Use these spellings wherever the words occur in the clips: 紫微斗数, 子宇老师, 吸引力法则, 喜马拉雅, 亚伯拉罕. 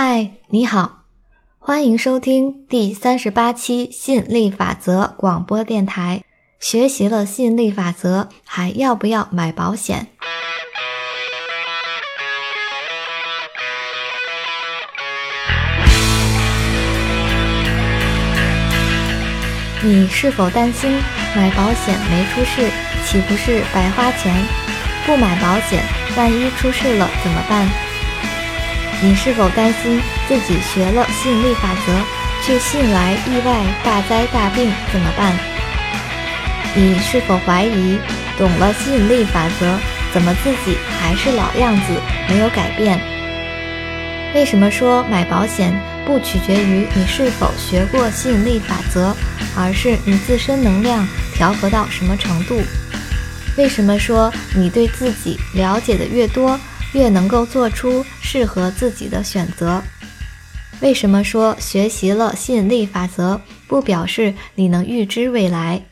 嗨，你好，欢迎收听第38期吸引力法则广播电台。学习了吸引力法则，还要不要买保险？你是否担心买保险没出事，岂不是白花钱？不买保险，万一出事了怎么办？你是否担心自己学了吸引力法则，却引来意外大灾大病怎么办？你是否怀疑懂了吸引力法则，怎么自己还是老样子没有改变？为什么说买保险不取决于你是否学过吸引力法则，而是你自身能量调和到什么程度？为什么说你对自己了解的越多，越能够做出适合自己的选择？为什么说学习了吸引力法则不表示你能预知未来？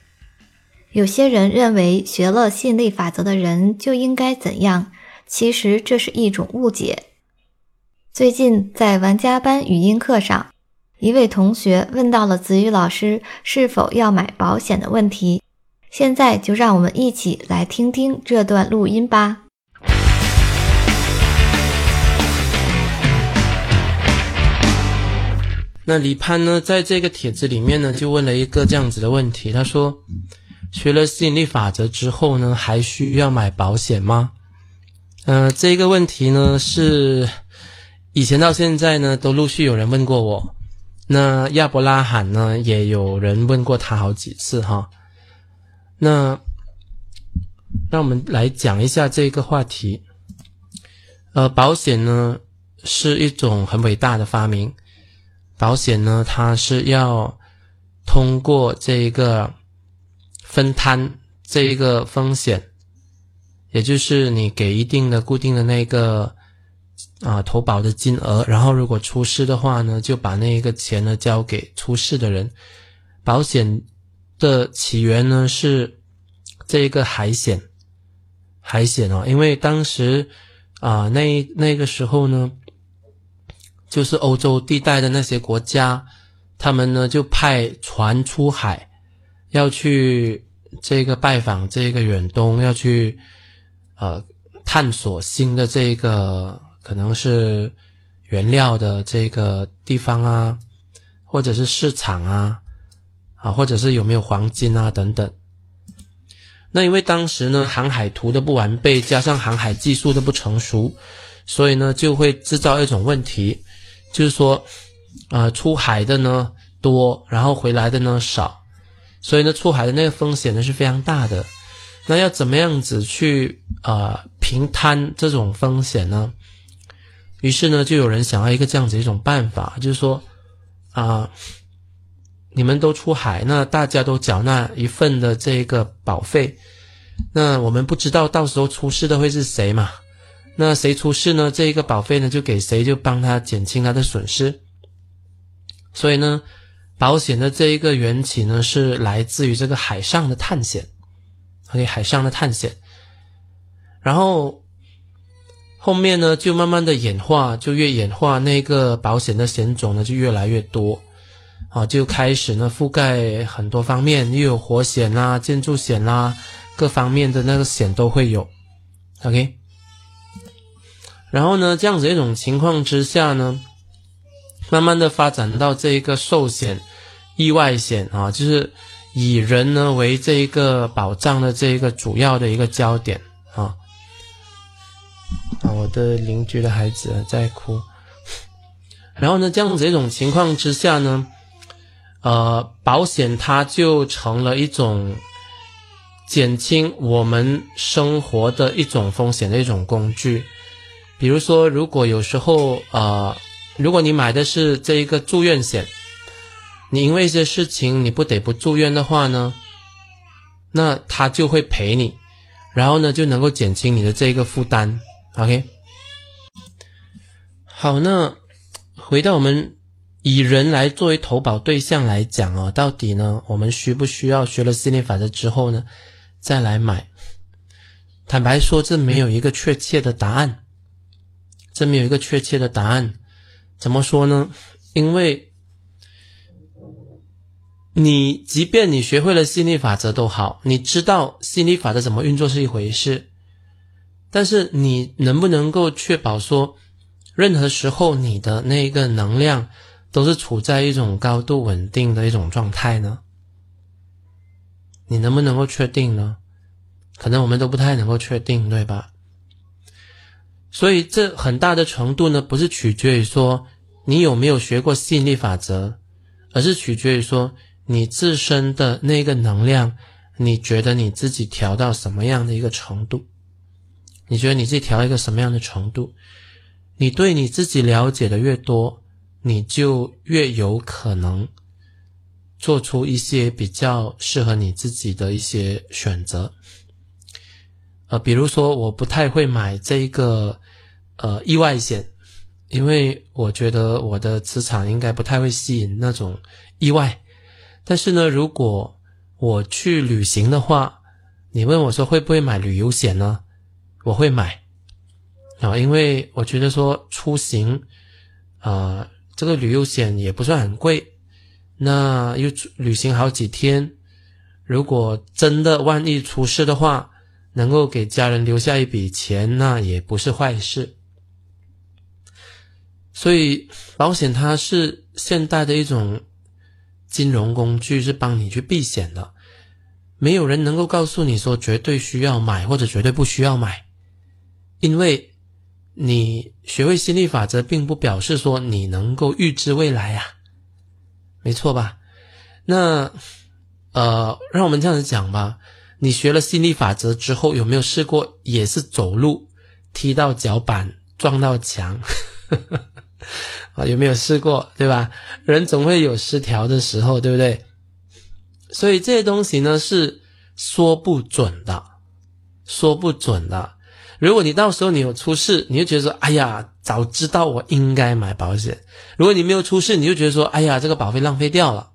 有些人认为学了吸引力法则的人就应该怎样，其实这是一种误解。最近在玩家班语音课上，一位同学问到了子宇老师是否要买保险的问题，现在就让我们一起来听听这段录音吧。那李潘呢，在这个帖子里面呢，就问了一个这样子的问题，他说，学了吸引力法则之后呢，还需要买保险吗？这个问题呢，是以前到现在呢，都陆续有人问过我。那亚伯拉罕呢，也有人问过他好几次哈。那让我们来讲一下这个话题。保险呢，是一种很伟大的发明。保险呢，它是要通过这个分摊这个风险，也就是你给一定的固定的那个投保的金额，然后如果出事的话呢，就把那个钱呢交给出事的人。保险的起源呢是这个海险因为当时那个时候呢，就是欧洲地带的那些国家，他们呢就派船出海，要去这个拜访这个远东，要去探索新的这个可能是原料的这个地方啊，或者是市场啊，或者是有没有黄金啊等等。那因为当时呢航海图的不完备，加上航海技术的不成熟，所以呢就会制造一种问题，就是说出海的呢多，然后回来的呢少，所以呢出海的那个风险呢是非常大的。那要怎么样子去平摊这种风险呢？于是呢就有人想要一个这样子一种办法，就是说你们都出海，那大家都缴纳一份的这个保费，那我们不知道到时候出事的会是谁嘛，那谁出事呢，这个保费呢就给谁，就帮他减轻他的损失。所以呢保险的这一个缘起呢是来自于这个海上的探险。海上的探险。然后后面呢就慢慢的演化，就越演化那个保险的险种呢就越来越多。就开始呢覆盖很多方面，又有火险啦、建筑险啦，各方面的那个险都会有。OK。然后呢这样子一种情况之下呢，慢慢的发展到这一个寿险、意外险就是以人呢为这一个保障的这一个主要的一个焦点我的邻居的孩子在哭。然后呢这样子一种情况之下呢，保险它就成了一种减轻我们生活的一种风险的一种工具。比如说如果有时候如果你买的是这一个住院险，你因为一些事情你不得不住院的话呢，那他就会赔你，然后呢就能够减轻你的这一个负担。 OK， 好，那回到我们以人来作为投保对象来讲到底呢我们需不需要学了吸引力法则之后呢再来买？坦白说，这没有一个确切的答案。怎么说呢？因为你即便你学会了吸引力法则都好，你知道吸引力法则怎么运作是一回事，但是你能不能够确保说任何时候你的那个能量都是处在一种高度稳定的一种状态呢？你能不能够确定呢？可能我们都不太能够确定，对吧？所以这很大的程度呢，不是取决于说你有没有学过吸引力法则，而是取决于说你自身的那个能量，你觉得你自己调到什么样的一个程度，你觉得你自己调一个什么样的程度，你对你自己了解的越多，你就越有可能做出一些比较适合你自己的一些选择。比如说我不太会买这个意外险，因为我觉得我的磁场应该不太会吸引那种意外。但是呢，如果我去旅行的话，你问我说会不会买旅游险呢？我会买啊，因为我觉得说出行这个旅游险也不算很贵，那又旅行好几天，如果真的万一出事的话，能够给家人留下一笔钱，那也不是坏事。所以保险它是现代的一种金融工具，是帮你去避险的。没有人能够告诉你说绝对需要买或者绝对不需要买，因为你学会心理法则并不表示说你能够预知未来啊，没错吧？那让我们这样子讲吧，你学了心理法则之后，有没有试过也是走路踢到脚板撞到墙有没有试过，对吧？人总会有失调的时候，对不对？所以这些东西呢是说不准的。如果你到时候你有出事，你就觉得说哎呀，早知道我应该买保险。如果你没有出事，你就觉得说哎呀，这个保费浪费掉了。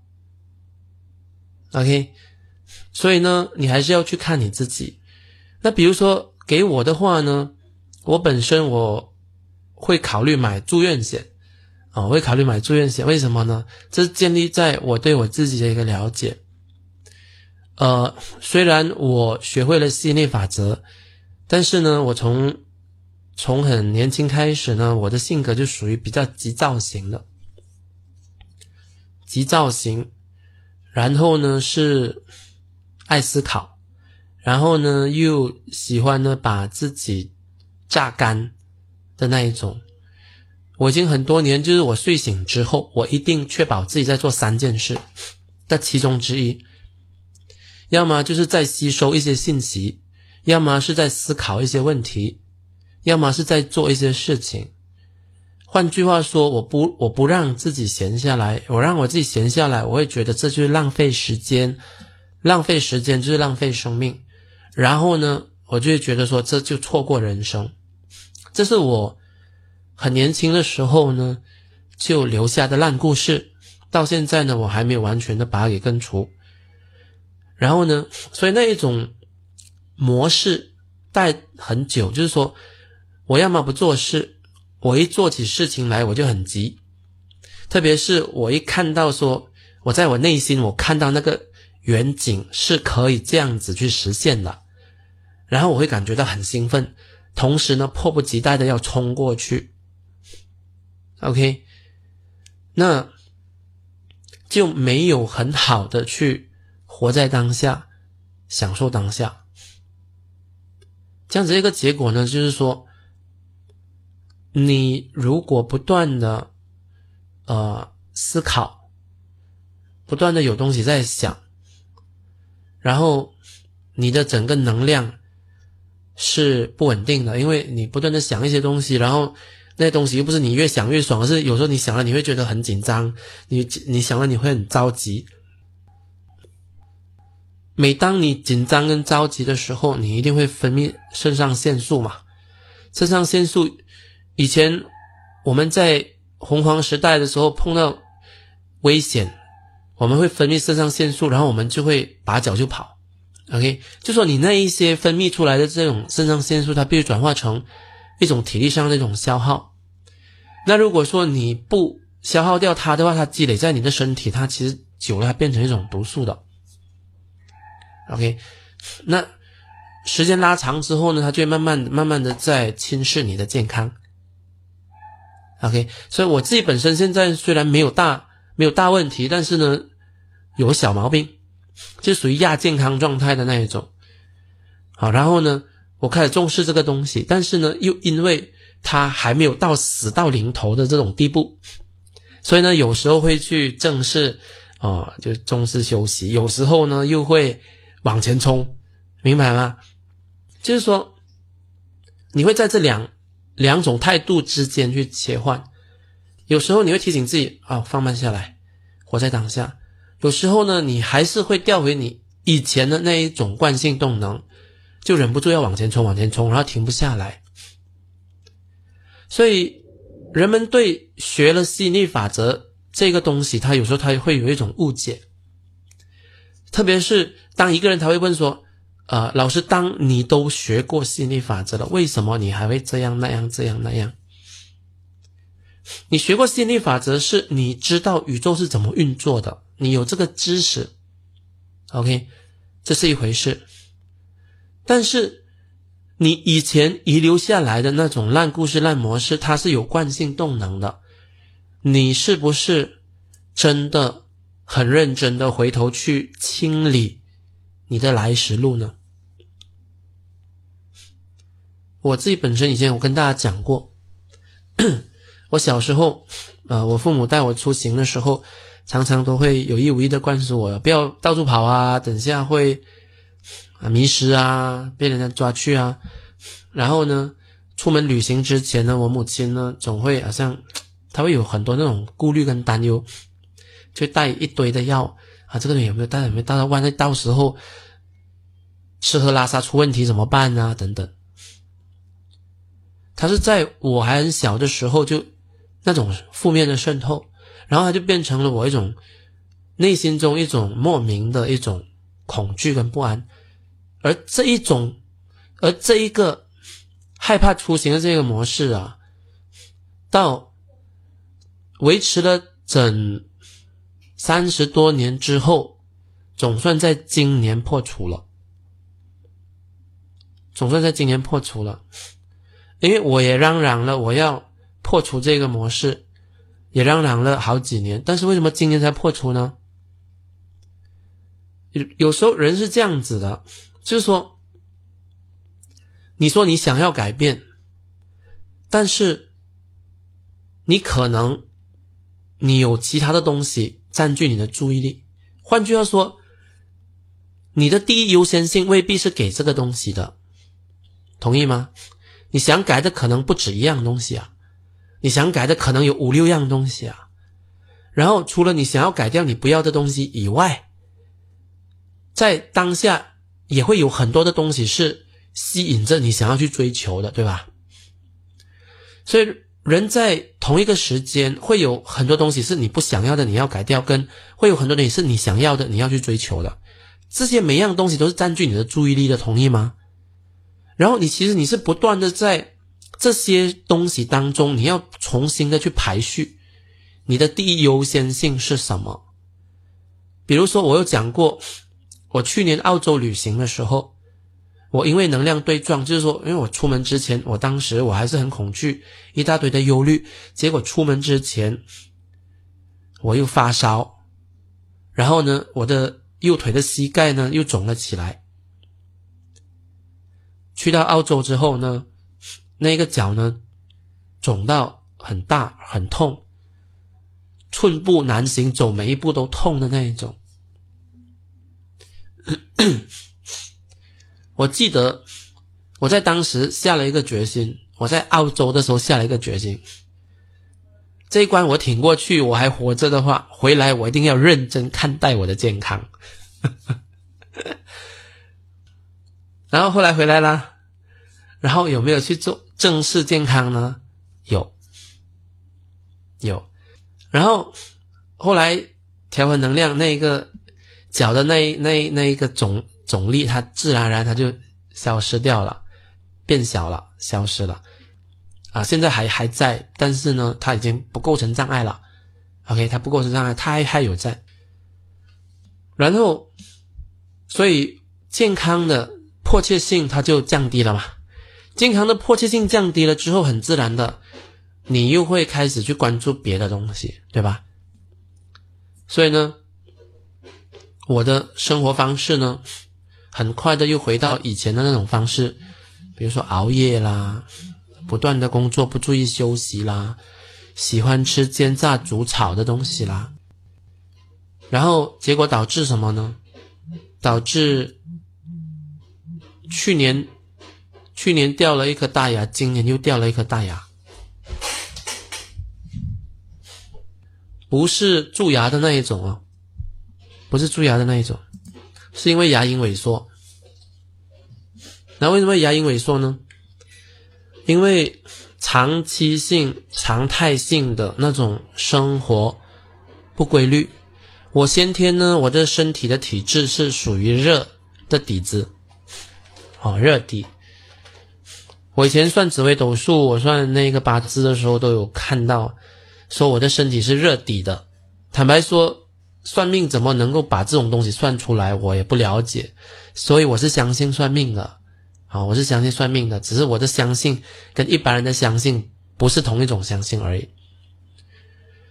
OK， 所以呢你还是要去看你自己。那比如说给我的话呢，我本身我会考虑买住院险。我会考虑买住院险，为什么呢？这是建立在我对我自己的一个了解。虽然我学会了吸引力法则，但是呢我从很年轻开始呢，我的性格就属于比较急躁型，然后呢是爱思考，然后呢又喜欢呢把自己榨干的那一种。我已经很多年，就是我睡醒之后，我一定确保自己在做三件事，那其中之一，要么就是在吸收一些信息，要么是在思考一些问题，要么是在做一些事情。换句话说，我不让自己闲下来。我让我自己闲下来，我会觉得这就是浪费时间，浪费时间就是浪费生命。然后呢，我就会觉得说这就错过人生。这是我很年轻的时候呢就留下的烂故事，到现在呢我还没有完全的把它给根除。然后呢，所以那一种模式带很久，就是说我要么不做事，我一做起事情来我就很急。特别是我一看到说我在我内心我看到那个远景是可以这样子去实现的，然后我会感觉到很兴奋，同时呢迫不及待的要冲过去。 OK， 那就没有很好的去活在当下，享受当下。这样子一个结果呢，就是说你如果不断的思考，不断的有东西在想，然后你的整个能量是不稳定的，因为你不断的想一些东西，然后那些东西又不是你越想越爽，而是有时候你想了你会觉得很紧张，你想了你会很着急。每当你紧张跟着急的时候，你一定会分泌肾上腺素嘛。肾上腺素以前我们在洪荒时代的时候碰到危险，我们会分泌肾上腺素，然后我们就会拔脚就跑。 OK， 就说你那一些分泌出来的这种肾上腺素，它必须转化成一种体力上的一种消耗。那如果说你不消耗掉它的话，它积累在你的身体，它其实久了它变成一种毒素的。OK， 那时间拉长之后呢，它就会慢慢的在侵蚀你的健康。OK， 所以我自己本身现在虽然没有大问题，但是呢有小毛病，就属于亚健康状态的那一种。好，然后呢我开始重视这个东西，但是呢又因为它还没有到死到临头的这种地步，所以呢有时候会去正视就重视休息，有时候呢又会往前冲，明白吗？就是说你会在这两种态度之间去切换，有时候你会提醒自己放慢下来，活在当下，有时候呢你还是会调回你以前的那一种惯性动能，就忍不住要往前冲，然后停不下来。所以人们对学了吸引力法则这个东西，他有时候他会有一种误解，特别是当一个人他会问说老师，当你都学过吸引力法则了，为什么你还会这样那样？你学过吸引力法则是你知道宇宙是怎么运作的，你有这个知识 OK， 这是一回事，但是你以前遗留下来的那种烂故事烂模式，它是有惯性动能的，你是不是真的很认真的回头去清理你的来时路呢？我自己本身以前我跟大家讲过，我小时候我父母带我出行的时候，常常都会有意无意的灌输我不要到处跑啊，等下会迷失啊，被人家抓去啊。然后呢出门旅行之前呢，我母亲呢总会好像她会有很多那种顾虑跟担忧，就带一堆的药啊，这个人有没有带，有没有带到万一到时候吃喝拉撒出问题怎么办啊等等。他是在我还很小的时候就那种负面的渗透，然后他就变成了我一种内心中一种莫名的一种恐惧跟不安，而这一个害怕出行的这个模式啊，到维持了整30多年之后，总算在今年破除了。因为我也嚷嚷了我要破除这个模式，也嚷嚷了好几年，但是为什么今年才破除呢？有时候人是这样子的，就是说你说你想要改变，但是你可能你有其他的东西占据你的注意力，换句话说你的第一优先性未必是给这个东西的，同意吗？你想改的可能不止一样东西啊，你想改的可能有5、6样东西啊，然后除了你想要改掉你不要的东西以外，在当下也会有很多的东西是吸引着你想要去追求的，对吧？所以人在同一个时间会有很多东西是你不想要的你要改掉，跟会有很多东西是你想要的你要去追求的，这些每样东西都是占据你的注意力的，同意吗？然后其实你是不断的在这些东西当中你要重新的去排序你的第一优先性是什么。比如说我有讲过，我去年澳洲旅行的时候，我因为能量对撞，就是说因为我出门之前，我当时我还是很恐惧，一大堆的忧虑，结果出门之前我又发烧，然后呢我的右腿的膝盖呢又肿了起来，去到澳洲之后呢那个脚呢肿到很大很痛，寸步难行，走每一步都痛的那一种。我记得我在当时下了一个决心，我在澳洲的时候下了一个决心，这一关我挺过去我还活着的话，回来我一定要认真看待我的健康然后后来回来啦，然后有没有去做正视健康呢？有。然后后来调和能量那一个脚的那一个肿力，它自然而然它就消失掉了，变小了，消失了。现在还在，但是呢它已经不构成障碍了。OK， 它不构成障碍，它还有在。然后所以健康的迫切性它就降低了嘛。健康的迫切性降低了之后，很自然的你又会开始去关注别的东西，对吧？所以呢我的生活方式呢很快的又回到以前的那种方式，比如说熬夜啦，不断的工作，不注意休息啦，喜欢吃煎炸煮炒的东西啦，然后结果导致什么呢？导致去年掉了一颗大牙，今年又掉了一颗大牙。不是蛀牙的那一种哦，不是蛀牙的那一种，是因为牙龈萎缩。那为什么牙龈萎缩呢？因为长期性常态性的那种生活不规律。我先天呢，我的身体的体质是属于热的底子，热底。我以前算紫微斗数，我算那个八字的时候都有看到说我的身体是热底的。坦白说算命怎么能够把这种东西算出来我也不了解，所以我是相信算命的。我是相信算命的，只是我的相信跟一般人的相信不是同一种相信而已。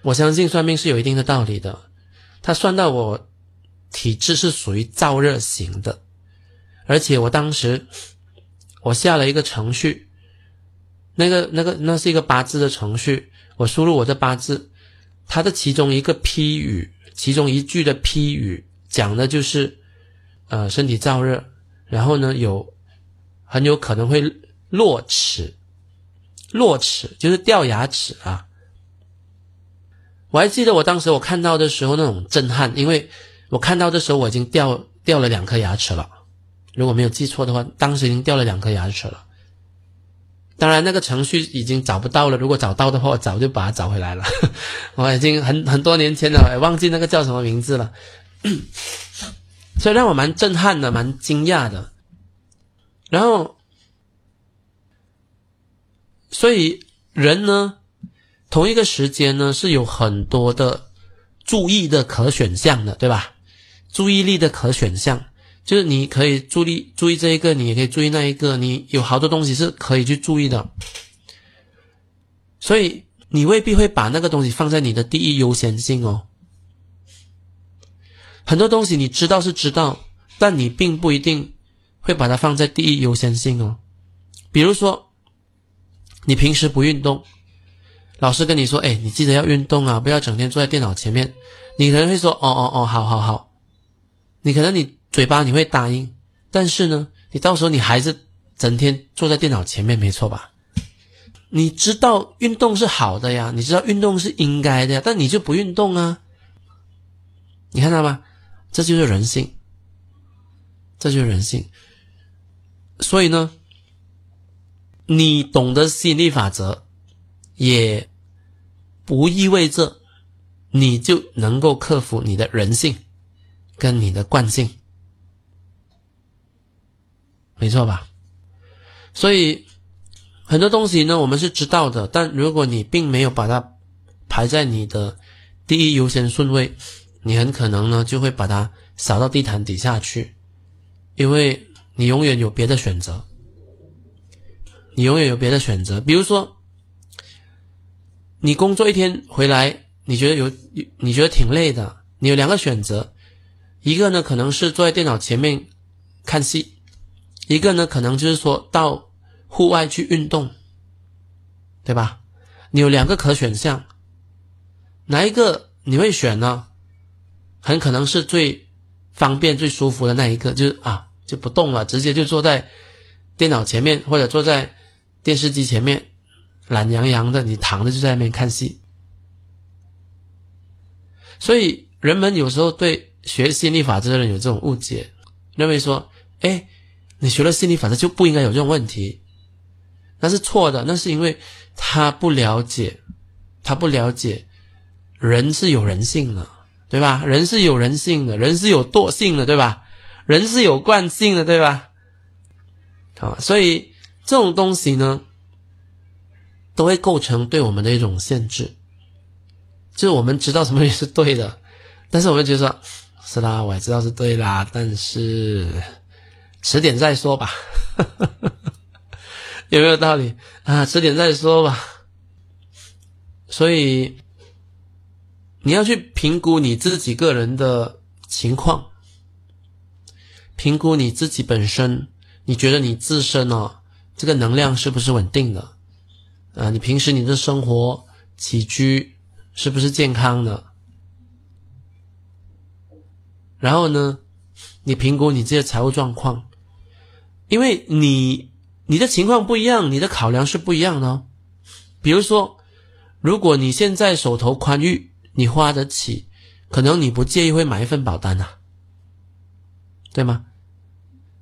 我相信算命是有一定的道理的，他算到我体质是属于燥热型的。而且我当时我下了一个程序，那是一个八字的程序，我输入我的八字，它的其中一句的批语讲的就是身体燥热，然后呢很有可能会落齿。落齿就是掉牙齿啊。我还记得我当时我看到的时候那种震撼，因为我看到的时候我已经掉了两颗牙齿了。如果没有记错的话，当时已经掉了两颗牙齿了。当然那个程序已经找不到了，如果找到的话我早就把它找回来了。我已经很多年前了，也忘记那个叫什么名字了。所以让我蛮震撼的，蛮惊讶的。然后所以人呢同一个时间呢是有很多的注意的可选项的，对吧？注意力的可选项。就是你可以注意这一个，你也可以注意那一个，你有好多东西是可以去注意的，所以你未必会把那个东西放在你的第一优先性哦。很多东西你知道是知道，但你并不一定会把它放在第一优先性哦。比如说你平时不运动，老师跟你说你记得要运动啊，不要整天坐在电脑前面，你可能会说哦好，你可能你嘴巴你会答应，但是呢你到时候你还是整天坐在电脑前面，没错吧？你知道运动是好的呀，你知道运动是应该的呀，但你就不运动啊。你看到吗？这就是人性，这就是人性。所以呢你懂得吸引力法则也不意味着你就能够克服你的人性跟你的惯性，没错吧？所以很多东西呢我们是知道的，但如果你并没有把它排在你的第一优先顺位，你很可能呢就会把它扫到地毯底下去，因为你永远有别的选择，你永远有别的选择。比如说你工作一天回来，你觉得挺累的，你有两个选择，一个呢可能是坐在电脑前面看戏，一个呢可能就是说到户外去运动，对吧？你有两个可选项，哪一个你会选呢？很可能是最方便最舒服的那一个，就是就不动了，直接就坐在电脑前面或者坐在电视机前面，懒洋洋的你躺着就在那边看戏。所以人们有时候对学吸引力法则的人有这种误解，认为说你学了心理法则就不应该有这种问题，那是错的。那是因为他不了解人是有人性的，对吧？人是有人性的，人是有惰性的，对吧？人是有惯性的，对吧？所以这种东西呢都会构成对我们的一种限制。就是我们知道什么也是对的，但是我们觉得说是啦，我也知道是对啦，但是迟点再说吧。有没有道理啊？迟点再说吧。所以你要去评估你自己个人的情况，评估你自己本身，你觉得你自身这个能量是不是稳定的你平时你的生活起居是不是健康的？然后呢，你评估你自己的财务状况，因为你的情况不一样，你的考量是不一样的比如说如果你现在手头宽裕，你花得起，可能你不介意会买一份保单对吗？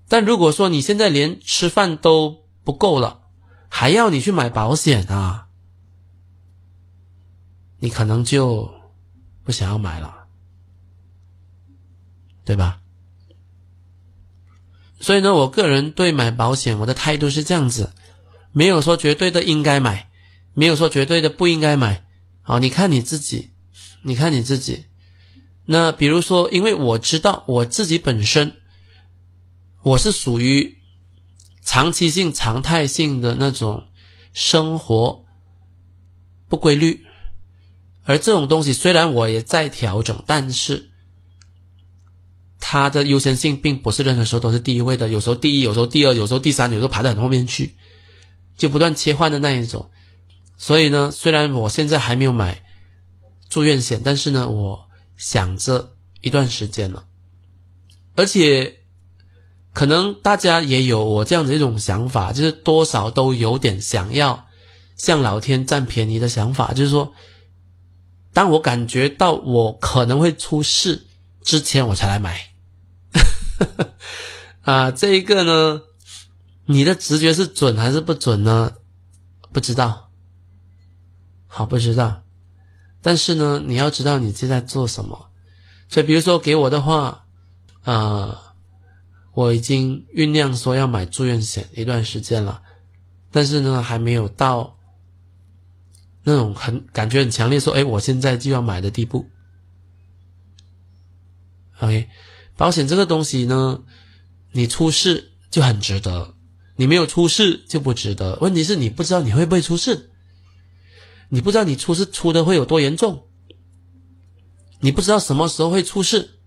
但如果说你现在连吃饭都不够了，还要你去买保险你可能就不想要买了，对吧？所以呢，我个人对买保险我的态度是这样子，没有说绝对的应该买，没有说绝对的不应该买。好，你看你自己，你看你自己。那比如说，因为我知道我自己本身，我是属于长期性、常态性的那种生活不规律。而这种东西虽然我也在调整，但是它的优先性并不是任何时候都是第一位的，有时候第一，有时候第二，有时候第三，有时候爬到很后面去，就不断切换的那一种。所以呢，虽然我现在还没有买住院险，但是呢，我想着一段时间了。而且可能大家也有我这样的一种想法，就是多少都有点想要向老天占便宜的想法，就是说当我感觉到我可能会出事之前我才来买。这一个呢，你的直觉是准还是不准呢？不知道。好，不知道。但是呢，你要知道你现在做什么。所以比如说给我的话我已经酝酿说要买住院险一段时间了，但是呢还没有到那种感觉很强烈说我现在就要买的地步。OK， 保险这个东西呢，你出事就很值得，你没有出事就不值得。问题是你不知道你会不会出事，你不知道你出事出的会有多严重，你不知道什么时候会出事。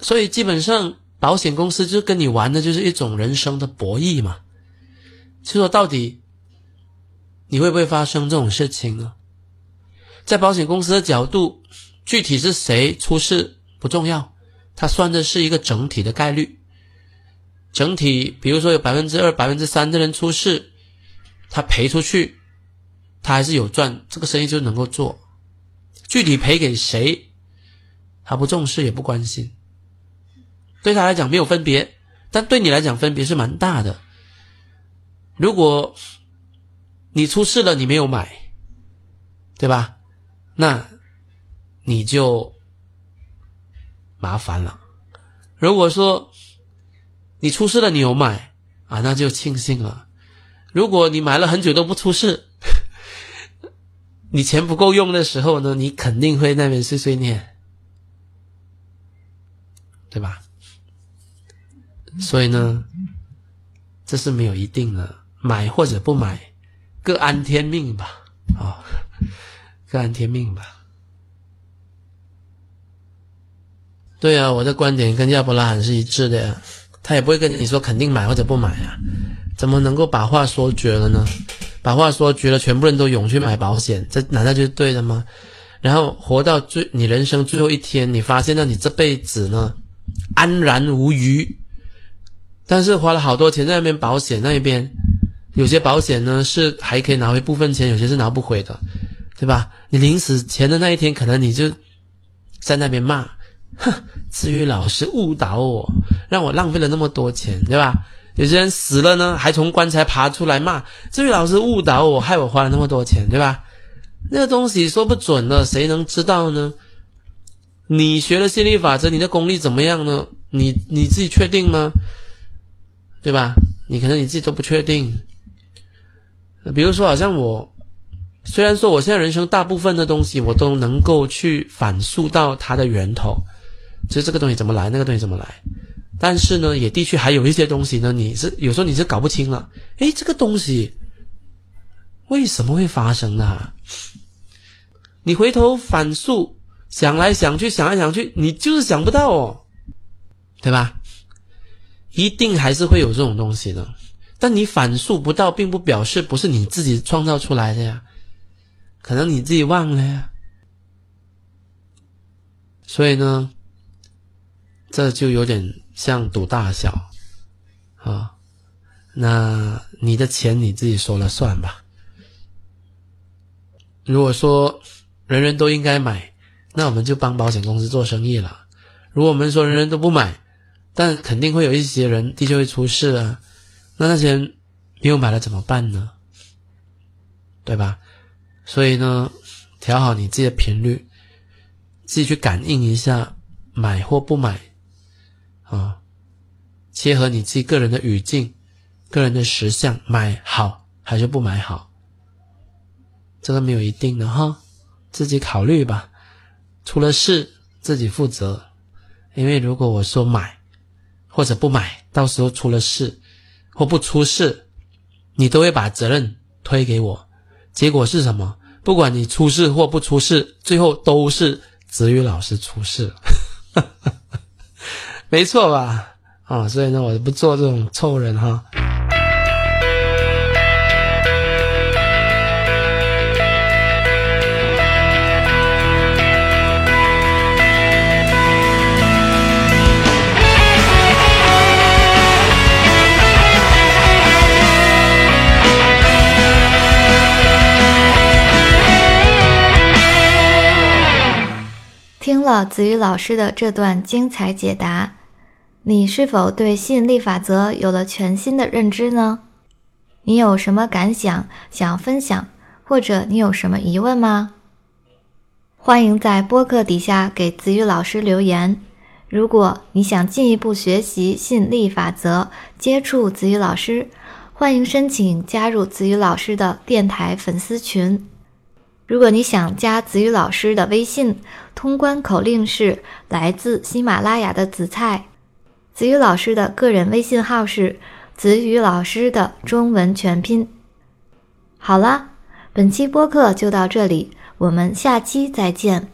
所以基本上保险公司就跟你玩的就是一种人生的博弈嘛，就说到底你会不会发生这种事情呢？在保险公司的角度，具体是谁出事不重要，它算的是一个整体的概率。整体比如说有 2%、3% 的人出事，他赔出去他还是有赚，这个生意就能够做。具体赔给谁他不重视也不关心，对他来讲没有分别，但对你来讲分别是蛮大的。如果你出事了你没有买，对吧？那你就麻烦了。如果说你出事了你有买那就庆幸了。如果你买了很久都不出事，你钱不够用的时候呢，你肯定会那边碎碎念，对吧？所以呢，这是没有一定的，买或者不买，各安天命吧各安天命吧。对啊，我的观点跟亚伯拉罕是一致的他也不会跟你说肯定买或者不买怎么能够把话说绝了呢？把话说绝了，全部人都涌去买保险，这难道就是对的吗？然后活到你人生最后一天，你发现到你这辈子呢安然无虞，但是花了好多钱在那边保险那边，有些保险呢是还可以拿回部分钱，有些是拿不回的，对吧？你临死前的那一天，可能你就在那边骂，哼，至于老师误导我，让我浪费了那么多钱，对吧？有些人死了呢，还从棺材爬出来骂，至于老师误导我，害我花了那么多钱，对吧？那个东西说不准的，谁能知道呢？你学了心理法则，你的功力怎么样呢？你自己确定吗？对吧？你可能你自己都不确定。比如说好像我虽然说我现在人生大部分的东西我都能够去反溯到它的源头，就是这个东西怎么来，那个东西怎么来，但是呢也的确还有一些东西呢，你是有时候你是搞不清了，诶，这个东西为什么会发生呢？你回头反溯想来想去想来想去，你就是想不到哦，对吧？一定还是会有这种东西的，但你反溯不到并不表示不是你自己创造出来的呀，可能你自己忘了呀。所以呢这就有点像赌大小啊，那你的钱你自己说了算吧。如果说人人都应该买，那我们就帮保险公司做生意了。如果我们说人人都不买，但肯定会有一些人的确会出事啊，那些人没有买了怎么办呢？对吧？所以呢调好你自己的频率，自己去感应一下买或不买啊，切合你自己个人的语境个人的实相，买好还是不买好，这个没有一定的哈，自己考虑吧，出了事自己负责。因为如果我说买或者不买，到时候出了事或不出事，你都会把责任推给我，结果是什么？不管你出事或不出事，最后都是子宇老师出事没错吧？啊，所以呢我不做这种臭人哈。听了子宇老师的这段精彩解答，你是否对吸引力法则有了全新的认知呢？你有什么感想想分享，或者你有什么疑问吗？欢迎在播客底下给子宇老师留言。如果你想进一步学习吸引力法则，接触子宇老师，欢迎申请加入子宇老师的电台粉丝群。如果你想加子宇老师的微信，通关口令是来自喜马拉雅的紫菜。子宇老师的个人微信号是子宇老师的中文全拼。好啦，本期播客就到这里，我们下期再见。